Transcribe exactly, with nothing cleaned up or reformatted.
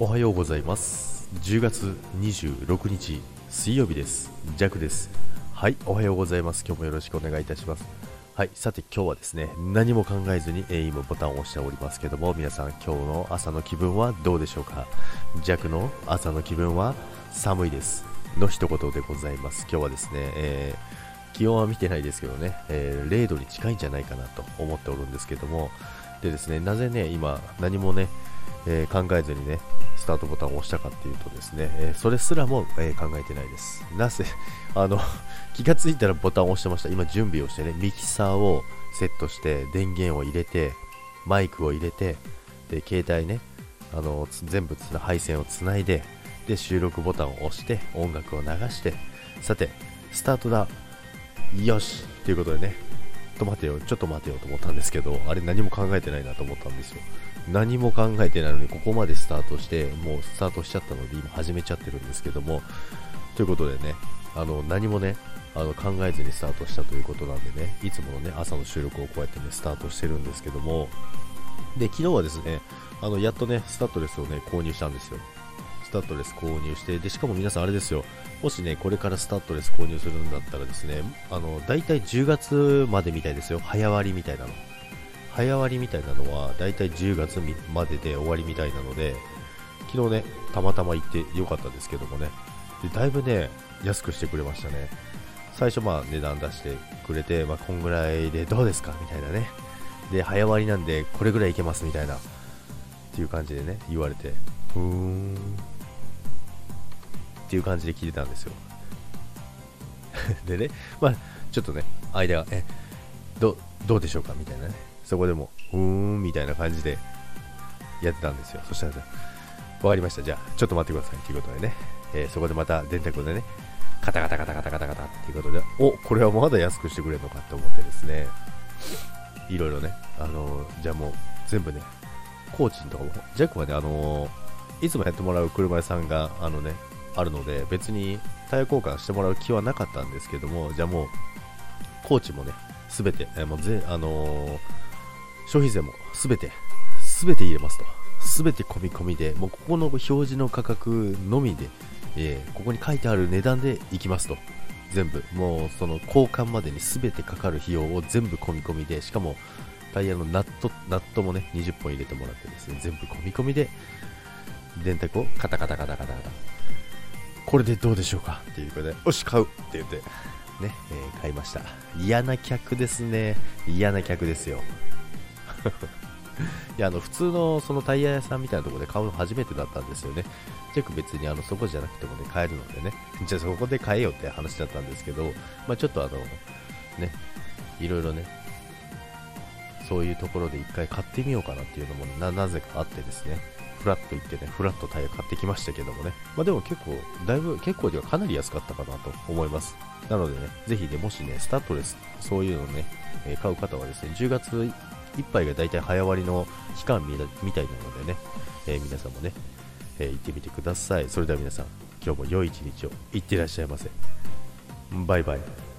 おはようございます。じゅうがつにじゅうろくにち水曜日です。ジャクです。はい、おはようございます。今日もよろしくお願いいたします。はい、さて今日はですね、何も考えずに、えー、今ボタンを押しておりますけども、皆さん今日の朝の気分はどうでしょうか。ジャクの朝の気分は寒いですの一言でございます。今日はですね、えー、気温は見てないですけどね、えー、れいどに近いんじゃないかなと思っておるんですけども、でですね、なぜね今何もね、えー、考えずにねスタートボタンを押したかっていうとですね、えー、それすらも、えー、考えてないです。なぜあの気がついたらボタンを押してました。今準備をしてね、ミキサーをセットして電源を入れてマイクを入れて、で携帯ねあの全部つな配線をつないで、で収録ボタンを押して音楽を流して、さてスタートだよしということでね、ちょっと待てよちょっと待てよと思ったんですけど、あれ何も考えてないなと思ったんですよ。何も考えてないのにここまでスタートして、もうスタートしちゃったので今始めちゃってるんですけども、ということでね、あの何もねあの考えずにスタートしたということなんでね、いつものね朝の収録をこうやってねスタートしてるんですけども、で昨日はですねあのやっとねスタッドレスをね購入したんですよ。スタッドレス購入して、でしかも皆さんあれですよ、もしねこれからスタッドレス購入するんだったらですね、あのだいたいじゅうがつまでみたいですよ。早割りみたいなの早割りみたいなのはだいたいじゅうがつまでで終わりみたいなので、昨日ねたまたま行ってよかったですけどもね、でだいぶね安くしてくれましたね。最初まあ値段出してくれて、まあ、こんぐらいでどうですかみたいなね、で早割りなんでこれぐらいいけますみたいなっていう感じでね言われて、ふーんっていう感じで聞いてたんですよでね、まあちょっとね間がえ ど, どうでしょうかみたいなね、そこでもうーんみたいな感じでやってたんですよ。そしたらね、わかりました、じゃあちょっと待ってくださいということでね、えー、そこでまた電卓でねカタカタカタカタカタカタっていうことで、おこれはまだ安くしてくれるのかと思ってですね、いろいろねあのー、じゃあもう全部ねコーチンとかもジャックはねあのー、いつもやってもらう車屋さんがあのねあるので、別にタイヤ交換してもらう気はなかったんですけども、じゃあもうコーチもねすべて、えもうぜ、あのー、消費税もすべてすべて入れますと、すべて込み込みで、もうここの表示の価格のみで、えー、ここに書いてある値段でいきますと、全部もうその交換までにすべてかかる費用を全部込み込みで、しかもタイヤのナット、ナットもねにじゅっぽん入れてもらってですね、全部込み込みで電卓をカタカタカタカタカタ、これでどうでしょうかっていうことで、よし買うって言ってね、えー、買いました。嫌な客ですね。嫌な客ですよいやあの普通のそのタイヤ屋さんみたいなところで買うの初めてだったんですよね。結構別にあのそこじゃなくてもね買えるのでね、じゃあそこで買えよって話だったんですけど、まあ、ちょっとあのねいろいろねそういうところで一回買ってみようかなっていうのも な, なぜかあってですね、フラッと行ってねフラッとタイヤ買ってきましたけどもね、まあ、でも結構だいぶ結構ではかなり安かったかなと思います。なのでねぜひね、もしねスタッドレスそういうのね、えー、買う方はですね、じゅうがついっぱいがだいたい早割りの期間みたいなのでね、えー、皆さんもね、えー、行ってみてください。それでは皆さん今日も良い一日を、いってらっしゃいませ。バイバイ。